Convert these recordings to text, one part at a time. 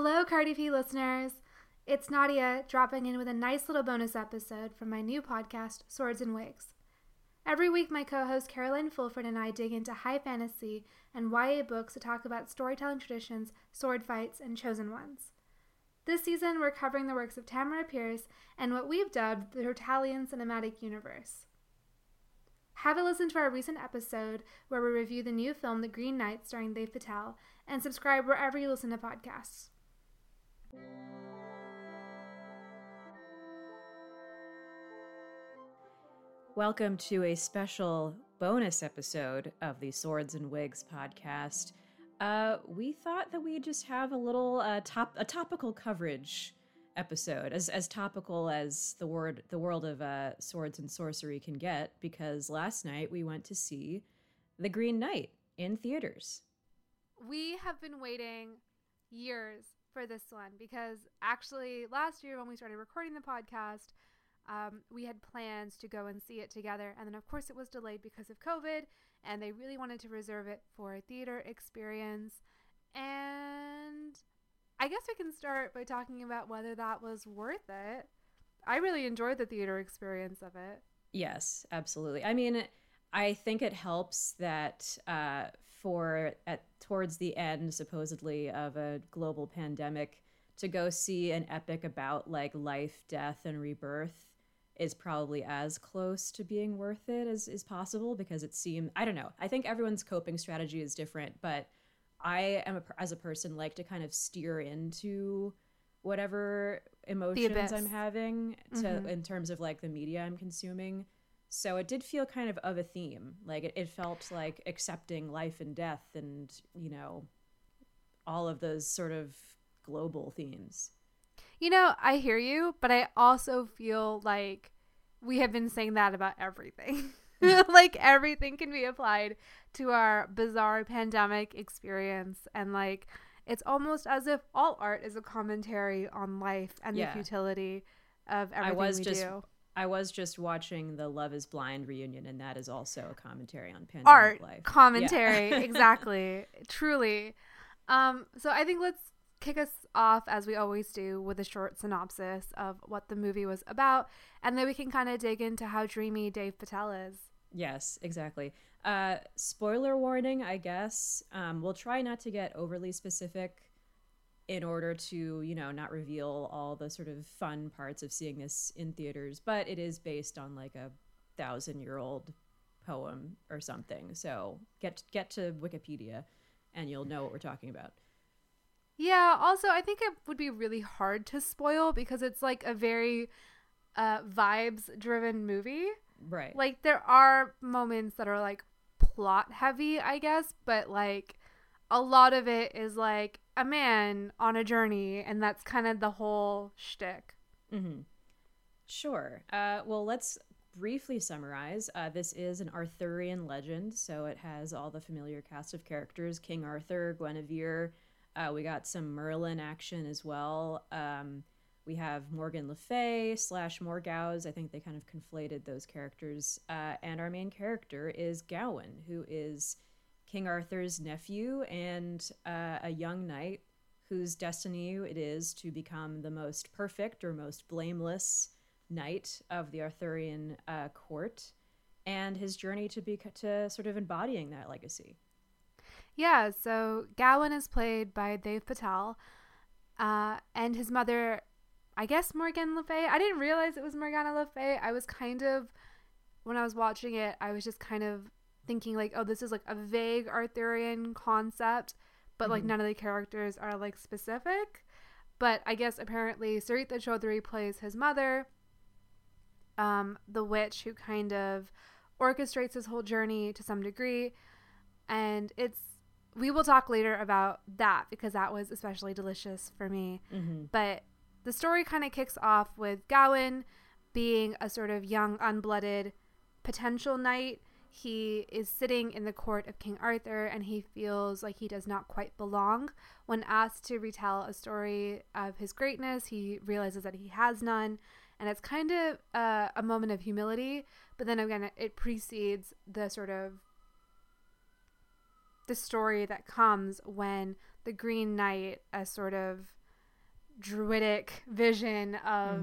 Hello, Cardi P listeners. It's Nadia dropping in with a nice little bonus episode from my new podcast, Swords and Wigs. Every week, my co-host Caroline Fulford and I dig into high fantasy and YA books to talk about storytelling traditions, sword fights, and chosen ones. This season, we're covering the works of Tamora Pierce and what we've dubbed the Italian cinematic universe. Have a listen to our recent episode where we review the new film, The Green Knight, starring Dev Patel, and subscribe wherever you listen to podcasts. Welcome to a special bonus episode of the Swords and Wigs podcast. We thought that we'd just have a little topical coverage episode, as topical as the world of swords and sorcery can get, because last night we went to see The Green Knight in theaters. We have been waiting years for this one, because actually last year when we started recording the podcast, we had plans to go and see it together, and then of course it was delayed because of COVID, and they really wanted to reserve it for a theater experience. And I guess we can start by talking about whether that was worth it. I really enjoyed the theater experience of it. Yes, absolutely. I mean, I think it helps that towards the end, supposedly, of a global pandemic, to go see an epic about like life, death, and rebirth is probably as close to being worth it as is possible, because it seemed, I don't know, I think everyone's coping strategy is different, but I am, as a person, like to kind of steer into whatever emotions I'm having in terms of like the media I'm consuming. So it did feel kind of a theme. Like it felt like accepting life and death and, you know, all of those sort of global themes. You know, I hear you, but I also feel like we have been saying that about everything. Like everything can be applied to our bizarre pandemic experience, and like it's almost as if all art is a commentary on life and the futility of everything we do. I was just watching the Love is Blind reunion, and that is also a commentary on pandemic life. Commentary, exactly. Truly. So I think let's kick us off, as we always do, with a short synopsis of what the movie was about, and then we can kind of dig into how dreamy Dev Patel is. Yes, exactly. Spoiler warning, I guess. We'll try not to get overly specific in order to, you know, not reveal all the sort of fun parts of seeing this in theaters, but it is based on like a 1,000-year-old poem or something. So get to Wikipedia and you'll know what we're talking about. Yeah, also I think it would be really hard to spoil, because it's like a very vibes-driven movie. Right. Like there are moments that are like plot heavy, I guess, but like a lot of it is like a man on a journey, and that's kind of the whole shtick. Mm-hmm. Sure. Well, let's briefly summarize. This is an Arthurian legend, so it has all the familiar cast of characters: King Arthur, Guinevere. We got some Merlin action as well. We have Morgan Le Fay / Morgause. I think they kind of conflated those characters. And our main character is Gawain, who is King Arthur's nephew and a young knight whose destiny it is to become the most perfect or most blameless knight of the Arthurian court, and his journey to sort of embodying that legacy. Yeah, so Gawain is played by Dev Patel, and his mother, I guess, Morgan Le Fay. I didn't realize it was Morgana Le Fay. I was kind of, when I was watching it, I was just kind of thinking like, oh, this is like a vague Arthurian concept, but like none of the characters are like specific. But I guess apparently Sarita Choudhury plays his mother, the witch who kind of orchestrates his whole journey to some degree. And we will talk later about that, because that was especially delicious for me. Mm-hmm. But the story kind of kicks off with Gawain being a sort of young, unblooded potential knight. He is sitting in the court of King Arthur, and he feels like he does not quite belong. When asked to retell a story of his greatness, he realizes that he has none. And it's kind of a moment of humility. But then again, it precedes the sort of the story that comes when the Green Knight, a sort of druidic vision of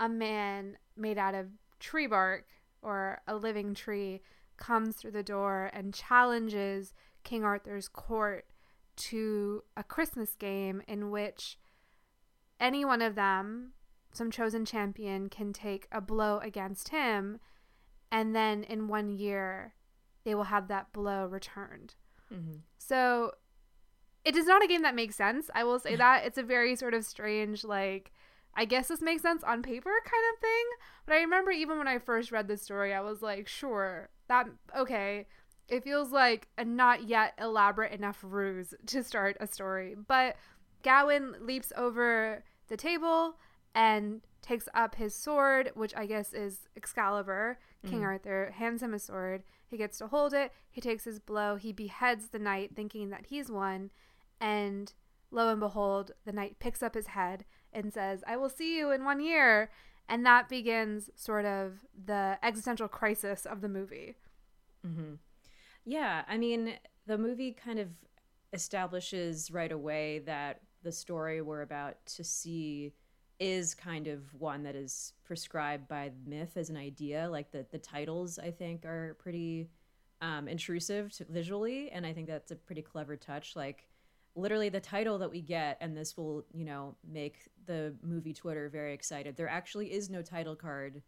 a man made out of tree bark or a living tree comes through the door and challenges King Arthur's court to a Christmas game in which any one of them, some chosen champion, can take a blow against him, and then in 1 year they will have that blow returned. So it is not a game that makes sense, I will say that. It's a very sort of strange, like, I guess this makes sense on paper kind of thing. But I remember even when I first read this story, I was like, sure, that, okay, it feels like a not yet elaborate enough ruse to start a story. But Gawain leaps over the table and takes up his sword, which I guess is Excalibur. King Arthur hands him a sword. He gets to hold it. He takes his blow. He beheads the knight, thinking that he's won. And lo and behold, the knight picks up his head and says, I will see you in 1 year. And that begins sort of the existential crisis of the movie. Yeah, I mean, the movie kind of establishes right away that the story we're about to see is kind of one that is prescribed by myth as an idea. Like the titles, I think, are pretty intrusive visually, and I think that's a pretty clever touch. Like, literally the title that we get, and this will, you know, make the movie Twitter very excited. There actually is no title card,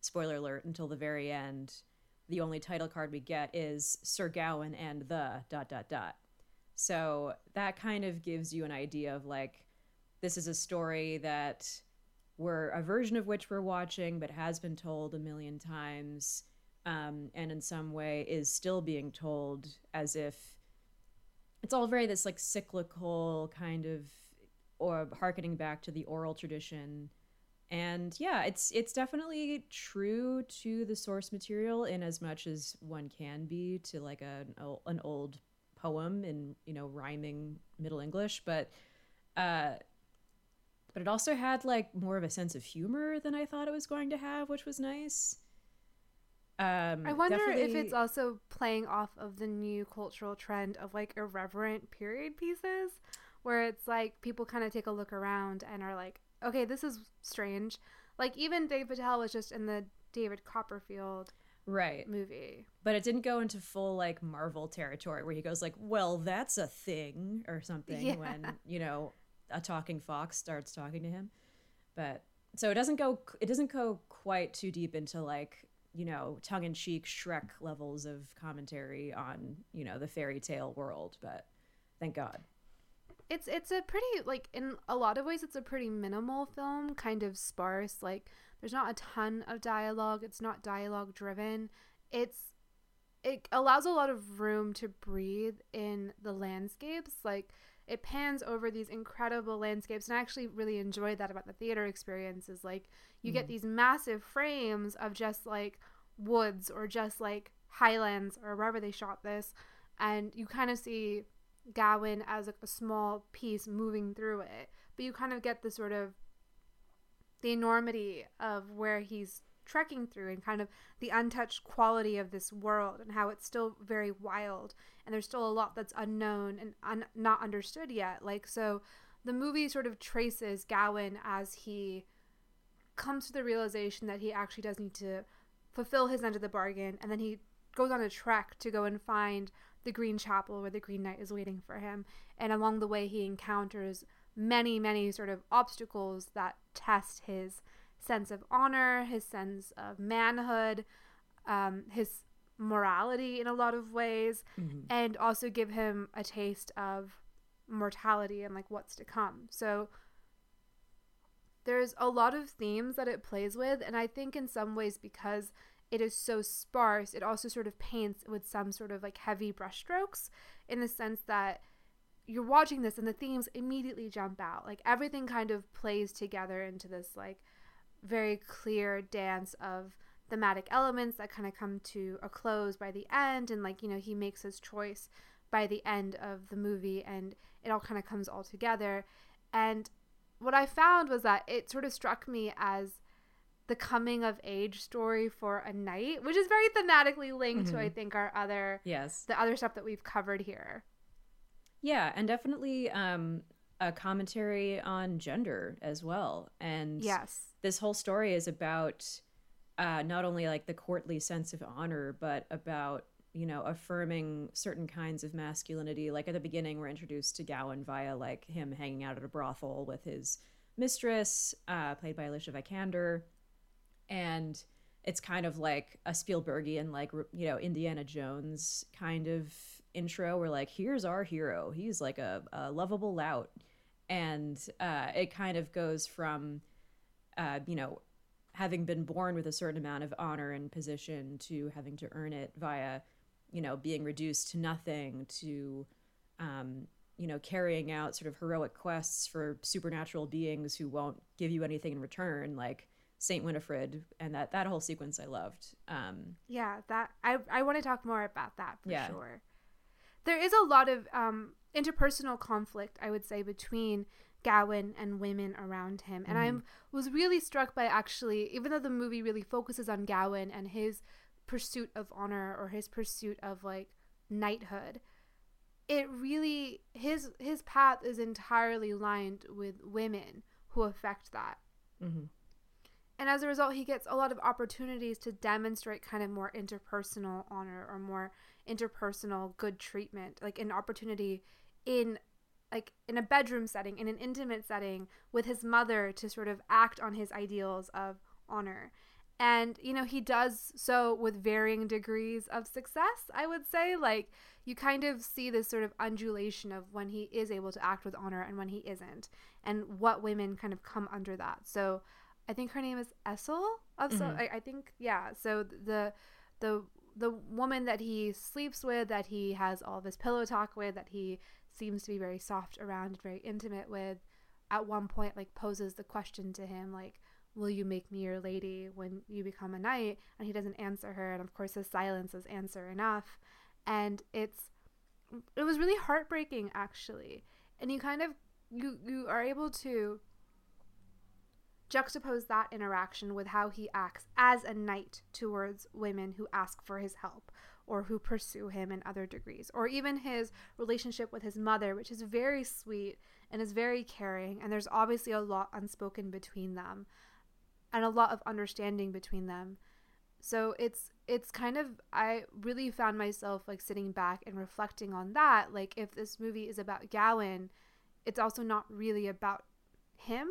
spoiler alert, until the very end. The only title card we get is Sir Gawain and the ... So that kind of gives you an idea of, like, this is a story that we're, a version of which we're watching, but has been told a million times, and in some way is still being told, as if it's all very this, like, cyclical kind of, or harkening back to the oral tradition. And yeah, it's definitely true to the source material in as much as one can be to, like, an old poem in, you know, rhyming Middle English. But it also had, like, more of a sense of humor than I thought it was going to have, which was nice. I wonder if it's also playing off of the new cultural trend of, like, irreverent period pieces, where it's like people kind of take a look around and are like, okay, this is strange. Like, even Dev Patel was just in the David Copperfield movie, but it didn't go into full, like, Marvel territory where he goes like, well, that's a thing or something, when, you know, a talking fox starts talking to him. But so it doesn't go quite too deep into, like, you know, tongue-in-cheek Shrek levels of commentary on, you know, the fairy tale world, but thank God. It's a pretty, like, in a lot of ways, it's a pretty minimal film, kind of sparse. Like, there's not a ton of dialogue. It's not dialogue driven. It allows a lot of room to breathe in the landscapes. Like, it pans over these incredible landscapes, and I actually really enjoyed that about the theater experience, is, like, you get these massive frames of just, like, woods or just, like, highlands or wherever they shot this, and you kind of see Gawain as, like, a small piece moving through it, but you kind of get the sort of the enormity of where he's trekking through and kind of the untouched quality of this world and how it's still very wild and there's still a lot that's unknown and not understood yet. Like, so the movie sort of traces Gawain as he comes to the realization that he actually does need to fulfill his end of the bargain, and then he goes on a trek to go and find the Green Chapel where the Green Knight is waiting for him, and along the way he encounters many sort of obstacles that test his sense of honor, his sense of manhood, his morality in a lot of ways, and also give him a taste of mortality and, like, what's to come. So there's a lot of themes that it plays with, and I think in some ways, because it is so sparse, it also sort of paints with some sort of, like, heavy brushstrokes, in the sense that you're watching this and the themes immediately jump out. Like, everything kind of plays together into this, like, very clear dance of thematic elements that kind of come to a close by the end, and, like, you know, he makes his choice by the end of the movie, and it all kind of comes all together. And what I found was that it sort of struck me as the coming of age story for a knight, which is very thematically linked to, I think, our other the other stuff that we've covered here. Yeah, and definitely a commentary on gender as well. And yes, this whole story is about not only like the courtly sense of honor, but about, you know, affirming certain kinds of masculinity. Like at the beginning, we're introduced to Gowan via like him hanging out at a brothel with his mistress, played by Alicia Vikander. And it's kind of like a Spielbergian, like, you know, Indiana Jones kind of intro where like, here's our hero. He's like a lovable lout. And it kind of goes from, you know, having been born with a certain amount of honor and position to having to earn it via, you know, being reduced to nothing, to, you know, carrying out sort of heroic quests for supernatural beings who won't give you anything in return, like Saint Winifred. And that whole sequence I loved. Yeah, that I want to talk more about that for sure. There is a lot of interpersonal conflict, I would say, between Gowan and women around him. And I was really struck by, actually, even though the movie really focuses on Gowan and his pursuit of honor or his pursuit of like knighthood, it really, his path is entirely lined with women who affect that. Mm-hmm. And as a result, he gets a lot of opportunities to demonstrate kind of more interpersonal honor or more interpersonal good treatment, like an opportunity in a bedroom setting, in an intimate setting with his mother, to sort of act on his ideals of honor. And, you know, he does so with varying degrees of success, I would say. Like, you kind of see this sort of undulation of when he is able to act with honor and when he isn't, and what women kind of come under that. So I think her name is Essel. So the woman that he sleeps with, that he has all this pillow talk with, that he seems to be very soft around, very intimate with, at one point like poses the question to him, like, will you make me your lady when you become a knight? And he doesn't answer her, and of course his silence is answer enough. And it was really heartbreaking, actually. And you kind of you are able to juxtapose that interaction with how he acts as a knight towards women who ask for his help or who pursue him in other degrees, or even his relationship with his mother, which is very sweet and is very caring. And there's obviously a lot unspoken between them and a lot of understanding between them. So it's kind of, I really found myself like sitting back and reflecting on that. Like, if this movie is about Gowan, it's also not really about him.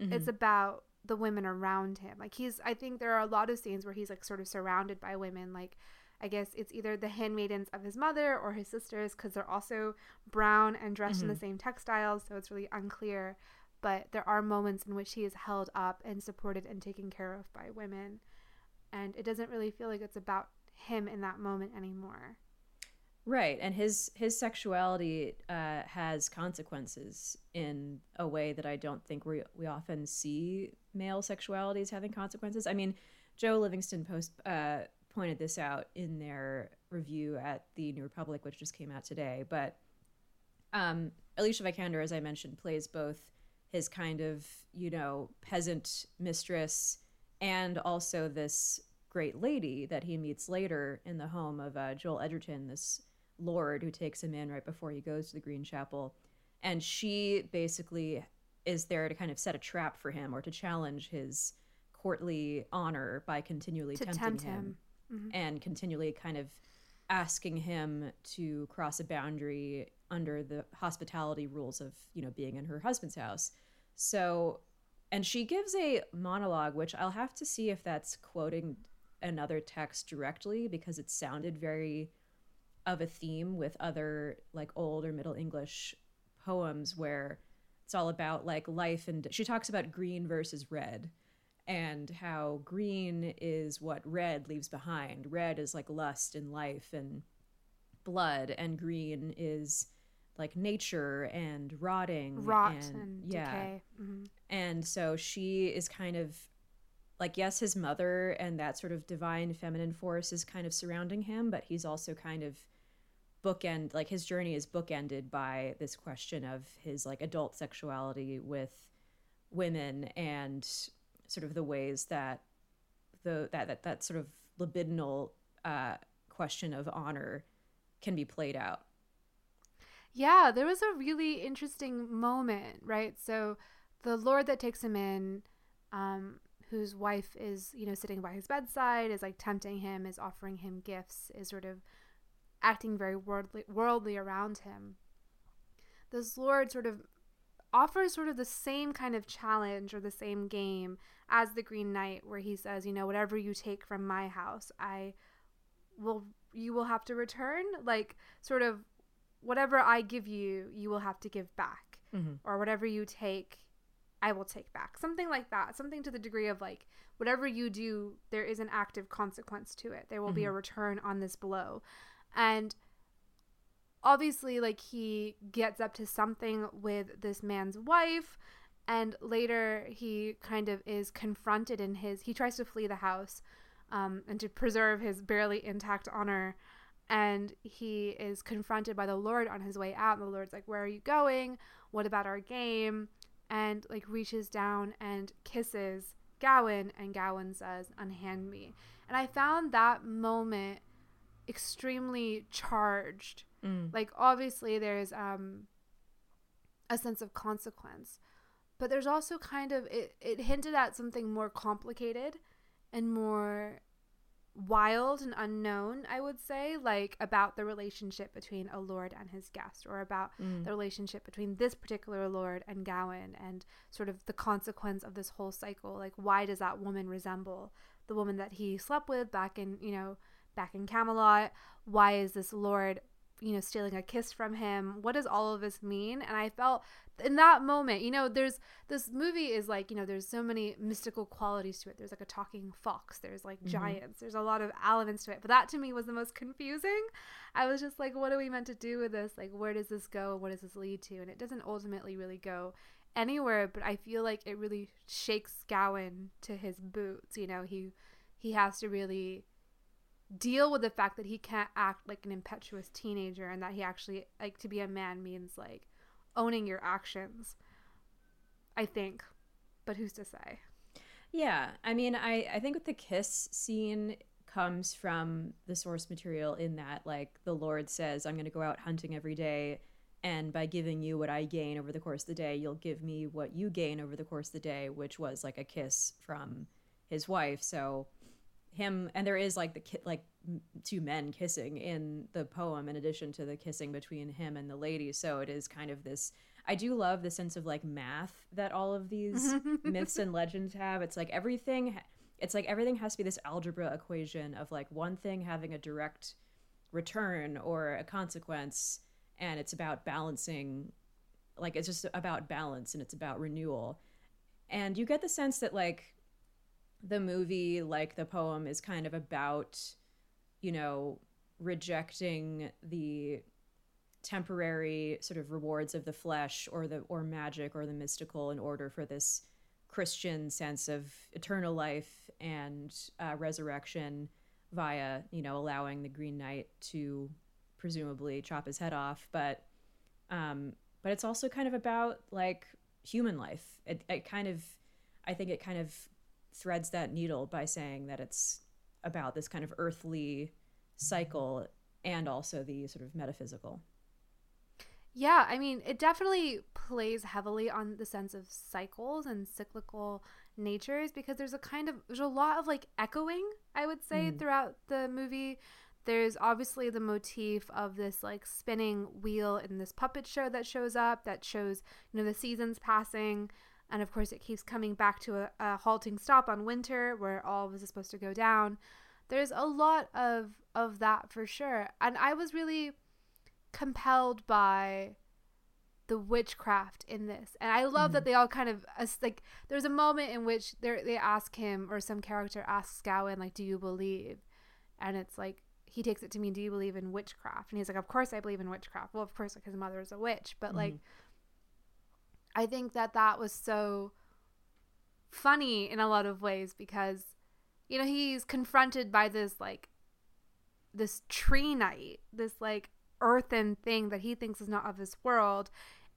Mm-hmm. It's about the women around him. Like, I think there are a lot of scenes where he's like sort of surrounded by women. Like, I guess it's either the handmaidens of his mother or his sisters, because they're also brown and dressed in the same textiles. So it's really unclear. But there are moments in which he is held up and supported and taken care of by women. And it doesn't really feel like it's about him in that moment anymore. Right. And his sexuality has consequences in a way that I don't think we often see male sexualities having consequences. I mean, Joe Livingston pointed this out in their review at the New Republic, which just came out today. But Alicia Vikander, as I mentioned, plays both his kind of, you know, peasant mistress and also this great lady that he meets later in the home of Joel Edgerton, this lord who takes him in right before he goes to the Green Chapel. And she basically is there to kind of set a trap for him, or to challenge his courtly honor by continually tempting him. Mm-hmm. And continually kind of asking him to cross a boundary under the hospitality rules of, you know, being in her husband's house. So, and she gives a monologue, which I'll have to see if that's quoting another text directly, because it sounded very of a theme with other like old or Middle English poems, where it's all about like life. And she talks about green versus red, and how green is what red leaves behind. Red is like lust and life and blood, and green is like nature and rot and decay. Mm-hmm. And so she is kind of like, yes, his mother and that sort of divine feminine force is kind of surrounding him, but he's also kind of his journey is bookended by this question of his like adult sexuality with women, and sort of the ways that that sort of libidinal question of honor can be played out. Yeah, there was a really interesting moment, right? So the Lord that takes him in, whose wife is, you know, sitting by his bedside, is like tempting him, is offering him gifts, is sort of acting very worldly around him. This Lord sort of offers sort of the same kind of challenge or the same game as the Green Knight, where he says, you know, whatever you take from my house, you will have to return, like sort of whatever I give you, you will have to give back, mm-hmm. or whatever you take, I will take back. Something like that. Something to the degree of like, whatever you do, there is an active consequence to it. There will mm-hmm. be a return on this blow. And obviously, like, he gets up to something with this man's wife, and later he kind of is confronted in his, he tries to flee the house and to preserve his barely intact honor, and he is confronted by the Lord on his way out, and the Lord's like, where are you going? What about our game? And like reaches down and kisses Gawain, and Gawain says, unhand me. And I found that moment extremely charged. Like, obviously there's a sense of consequence, but there's also kind of, it hinted at something more complicated and more wild and unknown, I would say, like about the relationship between a lord and his guest, or about the relationship between this particular lord and Gawain, and sort of the consequence of this whole cycle. Like, why does that woman resemble the woman that he slept with back in Camelot? Why is this lord, you know, stealing a kiss from him? What does all of this mean? And I felt in that moment, you know, there's, this movie is like, you know, there's so many mystical qualities to it. There's like a talking fox, there's like giants, there's a lot of elements to it. But that to me was the most confusing. I was just like, what are we meant to do with this? Like, where does this go? What does this lead to? And it doesn't ultimately really go anywhere, but I feel like it really shakes Gawain to his boots. You know, he has to really deal with the fact that he can't act like an impetuous teenager, and that he actually, like, to be a man means like owning your actions, I think. But who's to say? Yeah, I mean, I think with the kiss scene comes from the source material, in that like the Lord says, I'm going to go out hunting every day, and by giving you what I gain over the course of the day, you'll give me what you gain over the course of the day, which was like a kiss from his wife. So him, and there is like two men kissing in the poem, in addition to the kissing between him and the lady. So it is kind of this, I do love the sense of like math that all of these myths and legends have. It's like everything has to be this algebra equation of like one thing having a direct return or a consequence, and it's about balancing, like it's just about balance, and it's about renewal. And you get the sense that like the movie, like the poem, is kind of about, you know, rejecting the temporary sort of rewards of the flesh or magic or the mystical, in order for this Christian sense of eternal life and resurrection via, you know, allowing the Green Knight to presumably chop his head off. But it's also kind of about like human life. I think it kind of threads that needle by saying that it's about this kind of earthly cycle and also the sort of metaphysical. Yeah, I mean, it definitely plays heavily on the sense of cycles and cyclical natures, because there's a lot of like echoing, I would say, throughout the movie. There's obviously the motif of this like spinning wheel in this puppet show that shows up, that shows, you know, the seasons passing. And of course, it keeps coming back to a halting stop on winter, where all of this is supposed to go down. There's a lot of that for sure. And I was really compelled by the witchcraft in this. And I love that they all kind of, like, there's a moment in which they ask him, or some character asks Gawain, like, do you believe? And it's like, he takes it to mean, do you believe in witchcraft? And he's like, of course I believe in witchcraft. Well, of course, like, his mother is a witch. But like, I think that was so funny in a lot of ways, because, you know, he's confronted by this, like, this tree knight, this, like, earthen thing that he thinks is not of this world.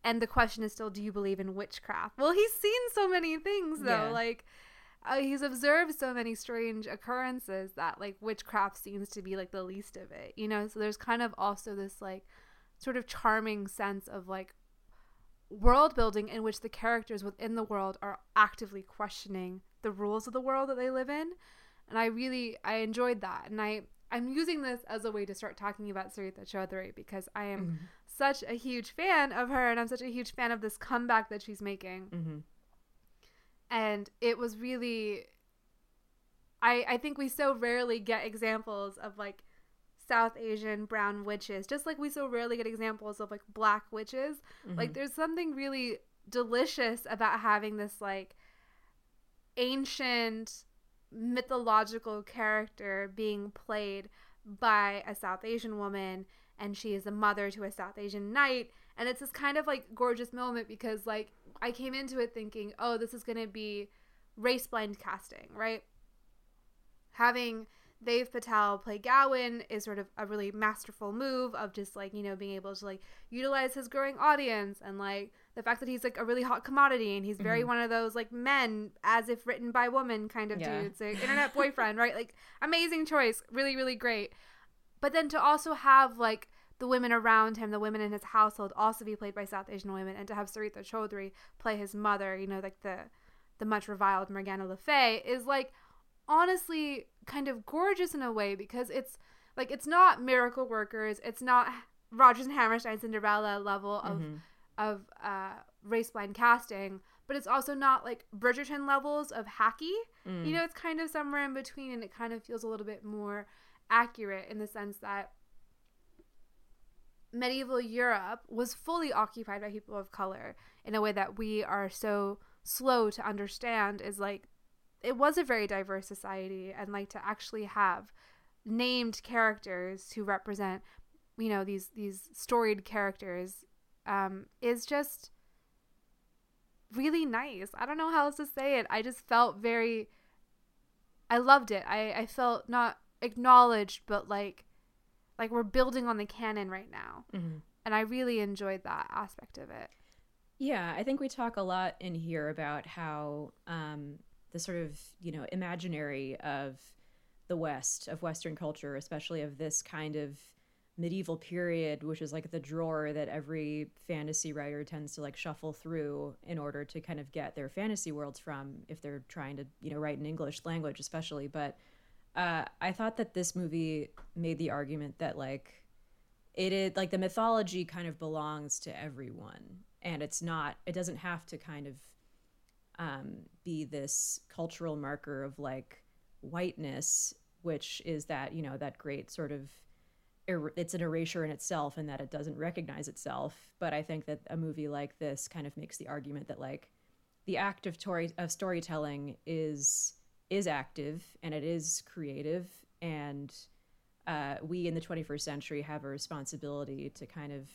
And the question is still, do you believe in witchcraft? Well, he's seen so many things, though. Yeah. Like, he's observed so many strange occurrences that, like, witchcraft seems to be, like, the least of it, you know? So there's kind of also this, like, sort of charming sense of like world building in which the characters within the world are actively questioning the rules of the world that they live in. And I enjoyed that. And I'm using this as a way to start talking about Sarita Choudhury because I am mm-hmm. such a huge fan of her, and I'm such a huge fan of this comeback that she's making. Mm-hmm. And it was really, I think we so rarely get examples of like South Asian brown witches, just like we so rarely get examples of like black witches. Mm-hmm. Like there's something really delicious about having this like ancient mythological character being played by a South Asian woman, and she is a mother to a South Asian knight. And it's this kind of like gorgeous moment because like I came into it thinking, oh, this is going to be race blind casting, right? Having Dev Patel play Gawain is sort of a really masterful move of just like, you know, being able to like utilize his growing audience and like the fact that he's like a really hot commodity and he's very mm-hmm. one of those like men as if written by woman kind of yeah. dudes, like internet boyfriend, right? Like amazing choice. Really, really great. But then to also have like the women around him, the women in his household also be played by South Asian women, and to have Sarita Choudhury play his mother, you know, like the much reviled Morgana Le Fay is like honestly kind of gorgeous in a way because it's like it's not Miracle Workers, it's not Rodgers and Hammerstein Cinderella level of mm-hmm. Race blind casting, but it's also not like Bridgerton levels of hacky. You know, it's kind of somewhere in between, and it kind of feels a little bit more accurate in the sense that medieval Europe was fully occupied by people of color in a way that we are so slow to understand. Is like it was a very diverse society, and like to actually have named characters who represent, you know, these storied characters is just really nice. I don't know how else to say it. I just felt very, I loved it. I felt not acknowledged, but like we're building on the canon right now. Mm-hmm. And I really enjoyed that aspect of it. Yeah. I think we talk a lot in here about how, the sort of, you know, imaginary of the West, of Western culture, especially of this kind of medieval period, which is like the drawer that every fantasy writer tends to like shuffle through in order to kind of get their fantasy worlds from if they're trying to, you know, write in English language especially. But I thought that this movie made the argument that like it is like the mythology kind of belongs to everyone, and it doesn't have to kind of be this cultural marker of like whiteness, which is that, you know, that great sort of it's an erasure in itself and that it doesn't recognize itself. But I think that a movie like this kind of makes the argument that like the act of storytelling is active and it is creative, and we in the 21st century have a responsibility to kind of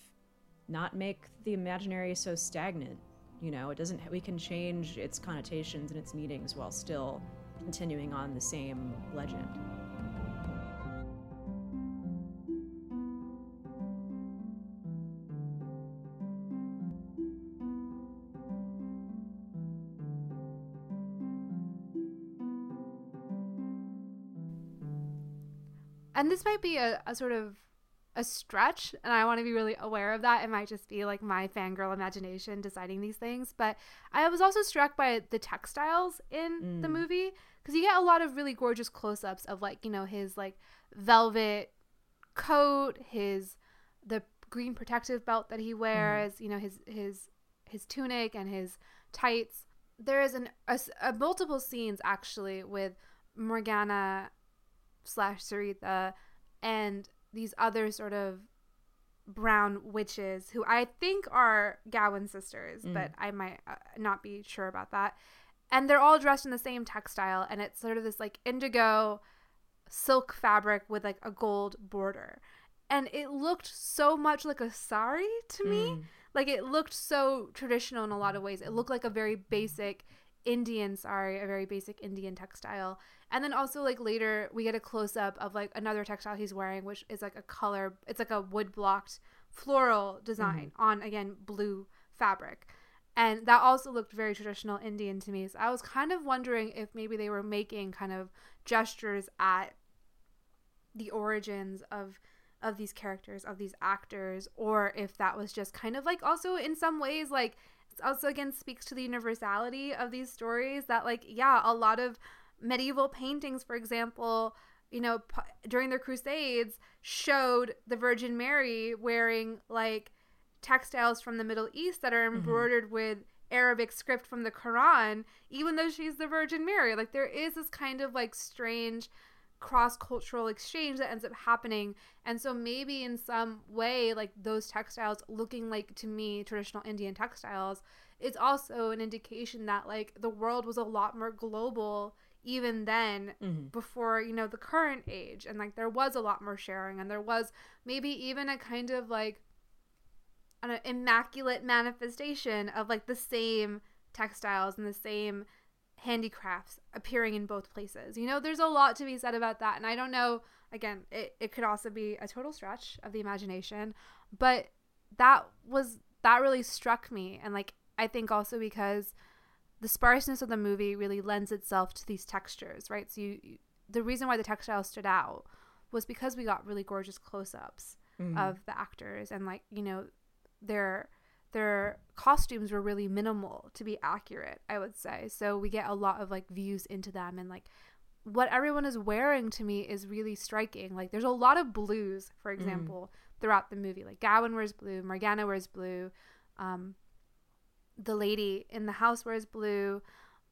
not make the imaginary so stagnant. You know, we can change its connotations and its meanings while still continuing on the same legend. And this might be a sort of a stretch, and I want to be really aware of that. It might just be like my fangirl imagination deciding these things, but I was also struck by the textiles in the movie, because you get a lot of really gorgeous close-ups of like, you know, his like velvet coat, the green protective belt that he wears, you know, his tunic and his tights. There is multiple scenes actually with Morgana / Sarita and these other sort of brown witches who I think are Gawain sisters, but I might not be sure about that. And they're all dressed in the same textile, and it's sort of this like indigo silk fabric with like a gold border. And it looked so much like a sari to me. Like it looked so traditional in a lot of ways. It looked like a very basic Indian sari, a very basic Indian textile. And then also like later we get a close up of like another textile he's wearing, which is like a color, it's like a wood blocked floral design on, again, blue fabric. And that also looked very traditional Indian to me. So I was kind of wondering if maybe they were making kind of gestures at the origins of of these characters, of these actors, or if that was just kind of like also in some ways like it also again speaks to the universality of these stories that like, yeah, a lot of medieval paintings, for example, you know, during the Crusades showed the Virgin Mary wearing like textiles from the Middle East that are embroidered mm-hmm. with Arabic script from the Quran, even though she's the Virgin Mary. Like there is this kind of like strange cross-cultural exchange that ends up happening. And so maybe in some way like those textiles looking like, to me, traditional Indian textiles, it's also an indication that like the world was a lot more global even then mm-hmm. before, you know, the current age, and like there was a lot more sharing, and there was maybe even a kind of like an immaculate manifestation of like the same textiles and the same handicrafts appearing in both places. You know, there's a lot to be said about that. And I don't know, again, it could also be a total stretch of the imagination, but that really struck me. And like, I think also because the sparseness of the movie really lends itself to these textures, right? So the reason why the textiles stood out was because we got really gorgeous close-ups mm-hmm. of the actors, and like, you know, their costumes were really minimal to be accurate, I would say. So we get a lot of like views into them, and like what everyone is wearing to me is really striking. Like there's a lot of blues, for example, throughout the movie. Like Gawain wears blue, Morgana wears blue, the lady in the house wears blue.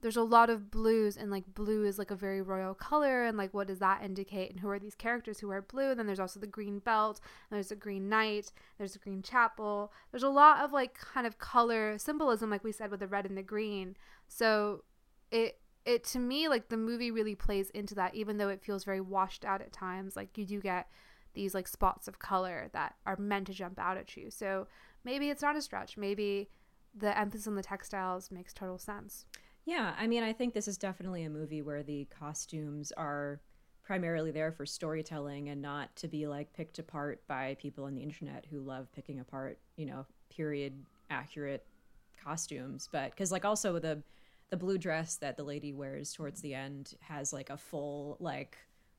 There's a lot of blues, and like blue is like a very royal color, and like what does that indicate, and who are these characters who wear blue? And then there's also the green belt, and there's the green knight, there's the green chapel. There's a lot of like kind of color symbolism, like we said, with the red and the green. So it to me, like the movie really plays into that, even though it feels very washed out at times. Like you do get these like spots of color that are meant to jump out at you. So maybe it's not a stretch. Maybe the emphasis on the textiles makes total sense. Yeah, I mean, I think this is definitely a movie where the costumes are primarily there for storytelling and not to be like picked apart by people on the internet who love picking apart, you know, period accurate costumes. But because like also the blue dress that the lady wears towards the end has like a full like,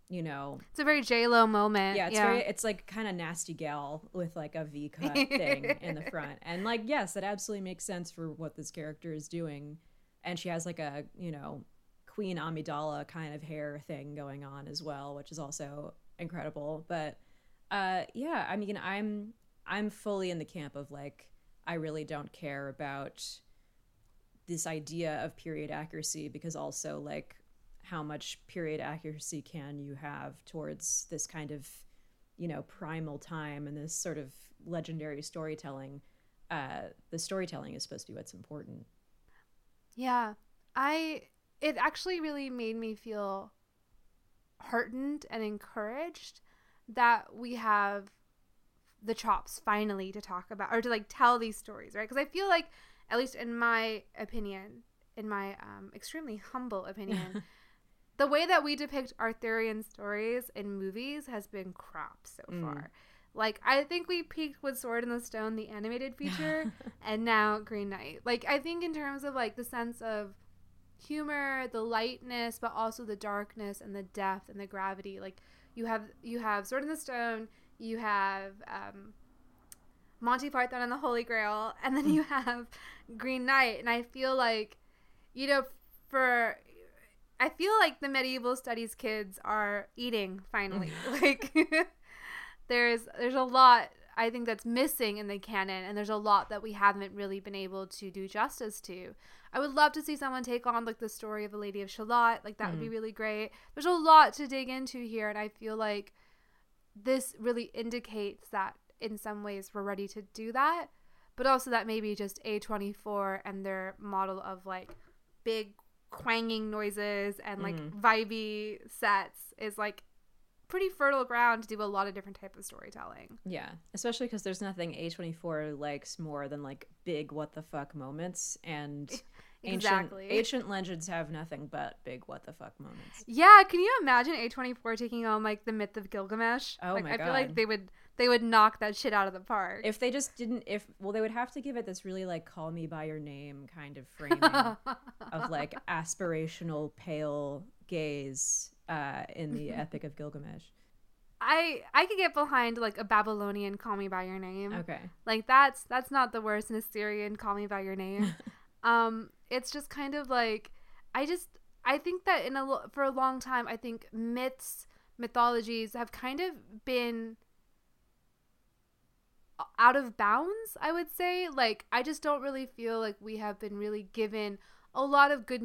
you know, it's a very J-Lo moment. Yeah, it's like kind of nasty gal with like a V cut thing in the front. And like, yes, that absolutely makes sense for what this character is doing. And she has like a, you know, Queen Amidala kind of hair thing going on as well, which is also incredible. But yeah, I mean, I'm fully in the camp of like, I really don't care about this idea of period accuracy, because also like how much period accuracy can you have towards this kind of, you know, primal time and this sort of legendary storytelling. The storytelling is supposed to be what's important. Yeah, it actually really made me feel heartened and encouraged that we have the chops finally to talk about, or to like tell these stories, right? Because I feel like, at least in my opinion, in my extremely humble opinion, the way that we depict Arthurian stories in movies has been crap so far. Like, I think we peaked with Sword in the Stone, the animated feature, and now Green Knight. Like, I think in terms of, like, the sense of humor, the lightness, but also the darkness and the depth and the gravity. Like, you have Sword in the Stone, you have Monty Python and the Holy Grail, and then you have Green Knight. And I feel like, you know, I feel like the medieval studies kids are eating, finally. Like... There's a lot, I think, that's missing in the canon, and there's a lot that we haven't really been able to do justice to. I would love to see someone take on, like, the story of the Lady of Shalott. Like, that would be really great. There's a lot to dig into here, and I feel like this really indicates that, in some ways, we're ready to do that, but also that maybe just A24 and their model of, like, big quanging noises and, like, vibey sets is, like, pretty fertile ground to do a lot of different type of storytelling. Yeah, especially because there's nothing A24 likes more than like big what the fuck moments, and exactly. ancient legends have nothing but big what the fuck moments. Yeah, can you imagine A24 taking on like the myth of Gilgamesh? Oh like, my god, I feel like they would knock that shit out of the park if they just didn't. If well, they would have to give it this really like Call Me by Your Name kind of framing of like aspirational pale gaze in the Epic of Gilgamesh. I could get behind like a Babylonian Call Me by Your Name. Okay. Like that's not the worst, an Assyrian Call Me by Your Name. It's just kind of like I think that for a long time, I think mythologies have kind of been out of bounds, I would say. Like, I just don't really feel like we have been really given a lot of good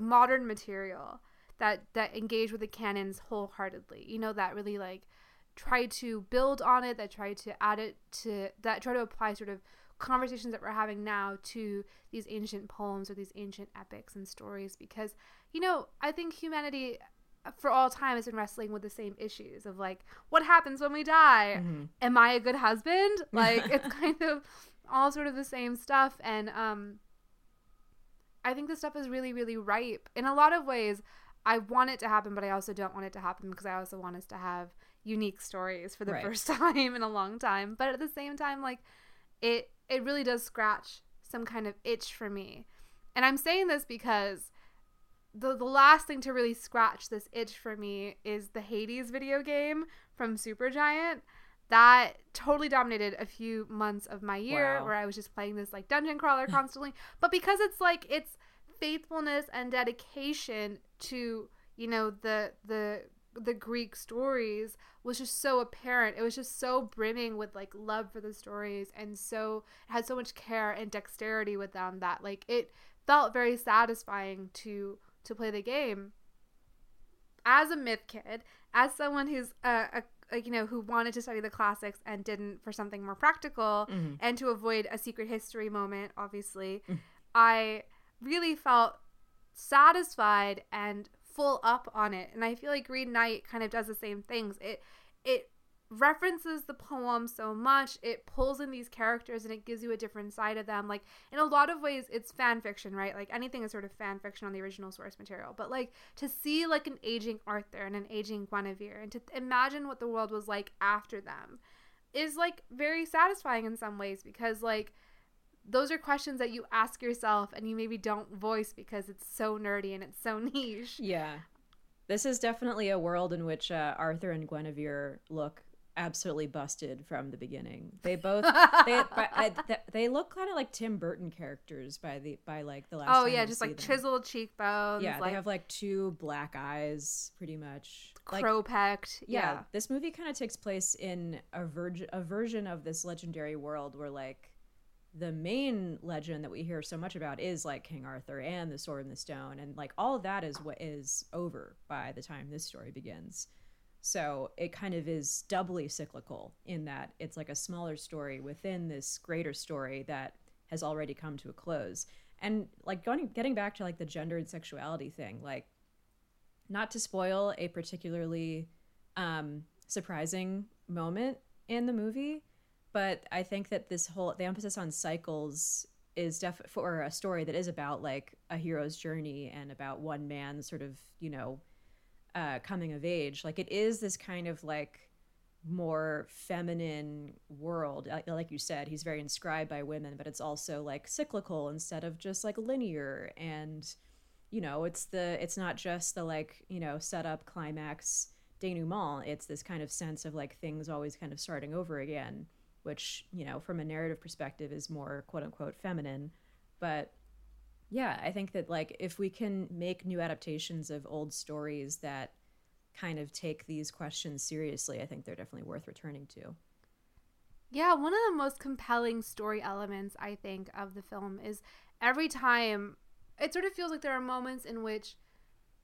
modern material that engage with the canons wholeheartedly, you know, that really like try to build on it, that try to add it to, that try to apply sort of conversations that we're having now to these ancient poems or these ancient epics and stories. Because, you know, I think humanity for all time has been wrestling with the same issues of like, what happens when we die? Mm-hmm. Am I a good husband? Like, it's kind of all sort of the same stuff. And I think this stuff is really, really ripe. In a lot of ways, I want it to happen, but I also don't want it to happen because I also want us to have unique stories for the first time in a long time. But at the same time, like, it really does scratch some kind of itch for me. And I'm saying this because the last thing to really scratch this itch for me is the Hades video game from Supergiant. That totally dominated a few months of my year where I was just playing this like dungeon crawler constantly. But because it's like it's faithfulness and dedication to, you know, the Greek stories was just so apparent. It was just so brimming with like love for the stories, and so it had so much care and dexterity with them that like it felt very satisfying to play the game. As a myth kid, as someone who's who wanted to study the classics and didn't for something more practical, mm-hmm. and to avoid a secret history moment, obviously, I really felt satisfied and full up on it. And I feel like Green Knight kind of does the same things. It references the poem so much, it pulls in these characters and it gives you a different side of them. Like, in a lot of ways it's fan fiction, right? Like, anything is sort of fan fiction on the original source material, but like to see like an aging Arthur and an aging Guinevere and to imagine what the world was like after them is like very satisfying in some ways, because like those are questions that you ask yourself and you maybe don't voice because it's so nerdy and it's so niche. Yeah. This is definitely a world in which Arthur and Guinevere look absolutely busted from the beginning. They both they look kind of like Tim Burton characters by the last time. Oh yeah, just like chiseled cheekbones. Yeah, like, they have like two black eyes pretty much. Crow-pecked. Like, yeah. This movie kind of takes place in a version of this legendary world where like the main legend that we hear so much about is like King Arthur and the Sword and the Stone, and like all of that is what is over by the time this story begins. So it kind of is doubly cyclical in that it's like a smaller story within this greater story that has already come to a close. And like getting back to like the gender and sexuality thing, like, not to spoil a particularly surprising moment in the movie, but I think that the emphasis on cycles is for a story that is about like a hero's journey and about one man's sort of, you know, coming of age. Like, it is this kind of like more feminine world. Like you said, he's very inscribed by women, but it's also like cyclical instead of just like linear. And, you know, it's not just the like, you know, setup, climax, denouement. It's this kind of sense of like things always kind of starting over again, which, you know, from a narrative perspective is more quote unquote feminine. But yeah, I think that like if we can make new adaptations of old stories that kind of take these questions seriously, I think they're definitely worth returning to. Yeah, one of the most compelling story elements, I think, of the film is every time it sort of feels like there are moments in which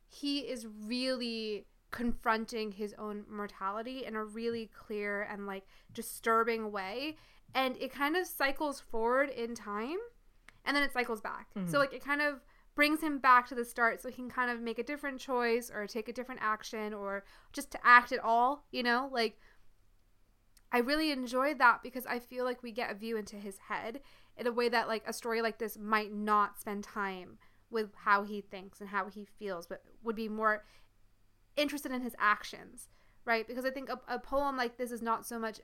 he is really confronting his own mortality in a really clear and like disturbing way, and it kind of cycles forward in time and then it cycles back. Mm-hmm. So like it kind of brings him back to the start so he can kind of make a different choice or take a different action or just to act at all, you know. Like, I really enjoyed that because I feel like we get a view into his head in a way that like a story like this might not spend time with how he thinks and how he feels, but would be more interested in his actions, right? Because I think a poem like this is not so much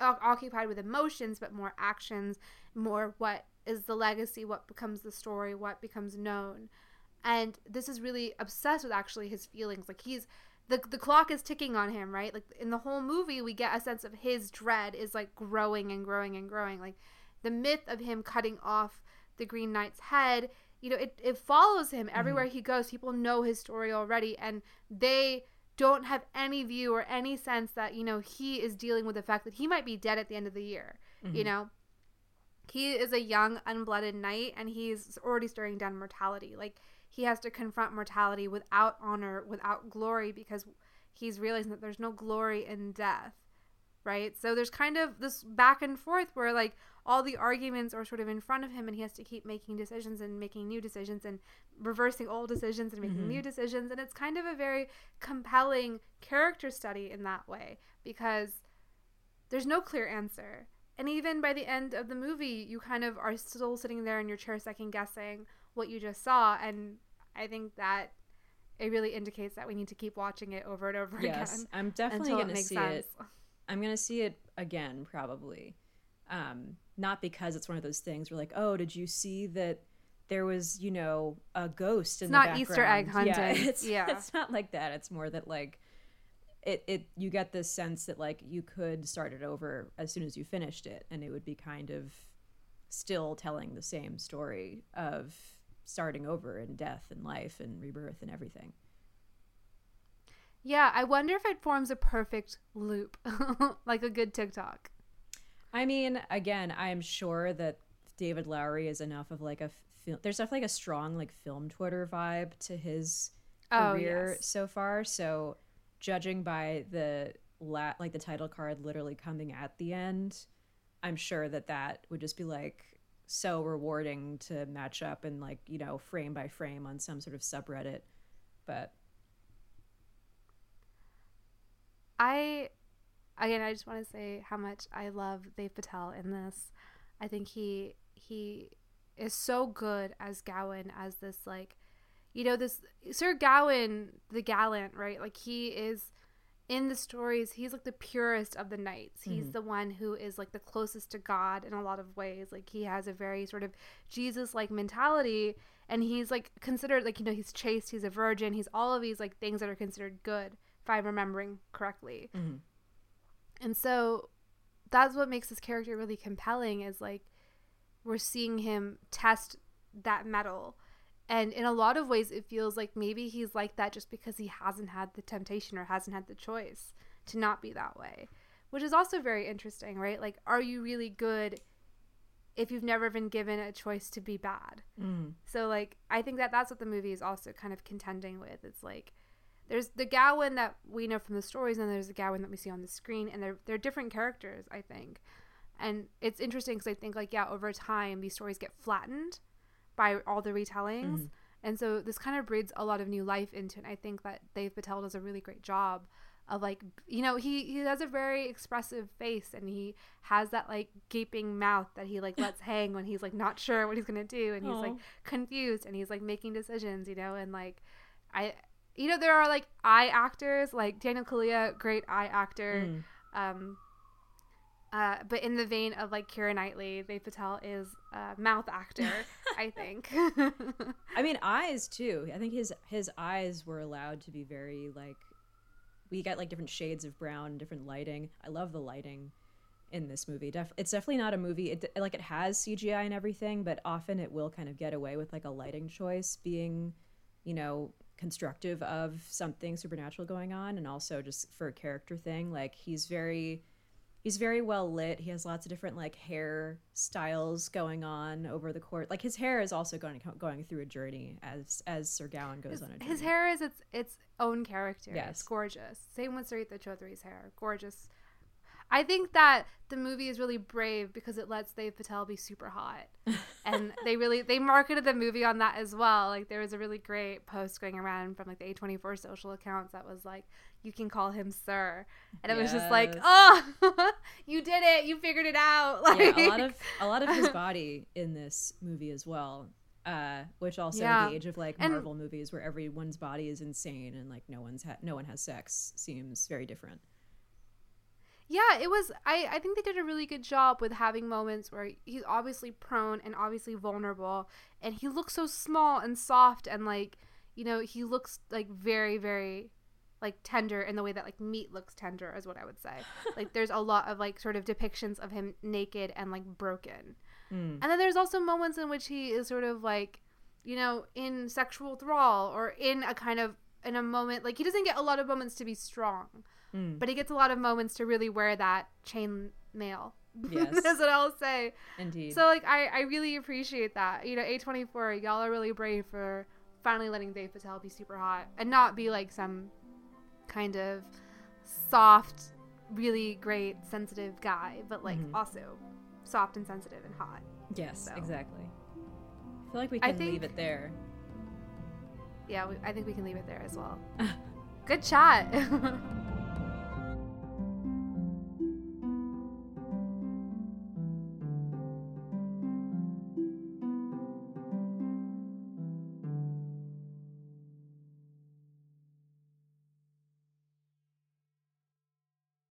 occupied with emotions, but more actions, more what is the legacy, what becomes the story, what becomes known. And this is really obsessed with actually his feelings. Like, he's the clock is ticking on him, right? Like, in the whole movie, we get a sense of his dread is, like, growing and growing and growing. Like, the myth of him cutting off the Green Knight's head, you know, it follows him everywhere he goes. People know his story already, and they don't have any view or any sense that, you know, he is dealing with the fact that he might be dead at the end of the year, you know? He is a young, unblooded knight, and he's already staring down mortality. Like, he has to confront mortality without honor, without glory, because he's realizing that there's no glory in death, right? So there's kind of this back and forth where, like, all the arguments are sort of in front of him, and he has to keep making decisions and making new decisions and reversing old decisions and making new decisions. And it's kind of a very compelling character study in that way, because there's no clear answer. And even by the end of the movie, you kind of are still sitting there in your chair second-guessing what you just saw. And I think that it really indicates that we need to keep watching it over and over again. Yes, I'm definitely going to see it. I'm going to see it again, probably. Not because it's one of those things where, like, oh, did you see that there was, you know, a ghost in the background? It's not Easter egg hunting. Yeah, it's not like that. It's more that, like, you get this sense that, like, you could start it over as soon as you finished it, and it would be kind of still telling the same story of starting over and death and life and rebirth and everything. Yeah, I wonder if it forms a perfect loop, like a good TikTok. I mean, again, I'm sure that David Lowery is enough of, like, there's definitely, like, a strong, like, film Twitter vibe to his career so far. So judging by the title card literally coming at the end, I'm sure that would just be, like, so rewarding to match up and, like, you know, frame by frame on some sort of subreddit. But I just want to say how much I love Dev Patel in this. I think he is so good as Gawain, as this, like, you know, this Sir Gawain the Gallant, right? Like, he is in the stories, he's, like, the purest of the knights. He's the one who is, like, the closest to God in a lot of ways. Like, he has a very sort of Jesus-like mentality, and he's, like, considered, like, you know, he's chaste, he's a virgin, he's all of these, like, things that are considered good, if I'm remembering correctly. And so that's what makes this character really compelling, is, like, we're seeing him test that metal. And in a lot of ways, it feels like maybe he's like that just because he hasn't had the temptation or hasn't had the choice to not be that way, which is also very interesting, right? Like, are you really good if you've never been given a choice to be bad? So, like, I think that that's what the movie is also kind of contending with. It's like, there's the Gawain that we know from the stories, and there's the Gawain that we see on the screen, and they're different characters, I think. And it's interesting because I think, like, yeah, over time, these stories get flattened by all the retellings, and so this kind of breathes a lot of new life into it. And I think that Dev Patel does a really great job of, like, you know, he has a very expressive face, and he has that, like, gaping mouth that he, like, lets hang when he's, like, not sure what he's gonna do, and he's, like, confused, and he's, like, making decisions, you know, and, like, you know, there are, like, eye actors, like Daniel Kaluuya, great eye actor. But in the vein of, like, Keira Knightley, Dev Patel is a mouth actor, I think. I mean, eyes, too. I think his eyes were allowed to be very, like, we got, like, different shades of brown, different lighting. I love the lighting in this movie. It's definitely not a movie. It has CGI and everything, but often it will kind of get away with, like, a lighting choice being, you know, constructive of something supernatural going on, and also just for a character thing. Like, he's very well lit. He has lots of different, like, hair styles going on over the course. Like, his hair is also going through a journey as Sir Gawain goes on a journey. His hair is its own character. Yes. It's gorgeous. Same with Sarita Choudhury's hair. Gorgeous. I think that the movie is really brave because it lets Dev Patel be super hot. And they marketed the movie on that as well. Like, there was a really great post going around from, like, the A24 social accounts that was like, you can call him Sir. And it was just like, oh, you did it. You figured it out. Like, yeah, a lot of his body in this movie as well, which also in the age of, like, Marvel movies where everyone's body is insane and, like, no one has sex seems very different. Yeah, it was. I think they did a really good job with having moments where he's obviously prone and obviously vulnerable, and he looks so small and soft, and, like, you know, he looks, like, very, very like tender in the way that like meat looks tender is what I would say. Like there's a lot of like sort of depictions of him naked and like broken. Mm. And then there's also moments in which he is sort of like, you know, in sexual thrall or in a kind of, in a moment, like he doesn't get a lot of moments to be strong, but he gets a lot of moments to really wear that chain mail. Yes. That's what I'll say. Indeed. So like, I really appreciate that. You know, A24, y'all are really brave for finally letting Dev Patel be super hot and not be like some kind of soft, really great, sensitive guy, but like also soft and sensitive and hot. Yes, so. Exactly. I feel like we can leave it there. Yeah, I think we can leave it there as well. Good chat.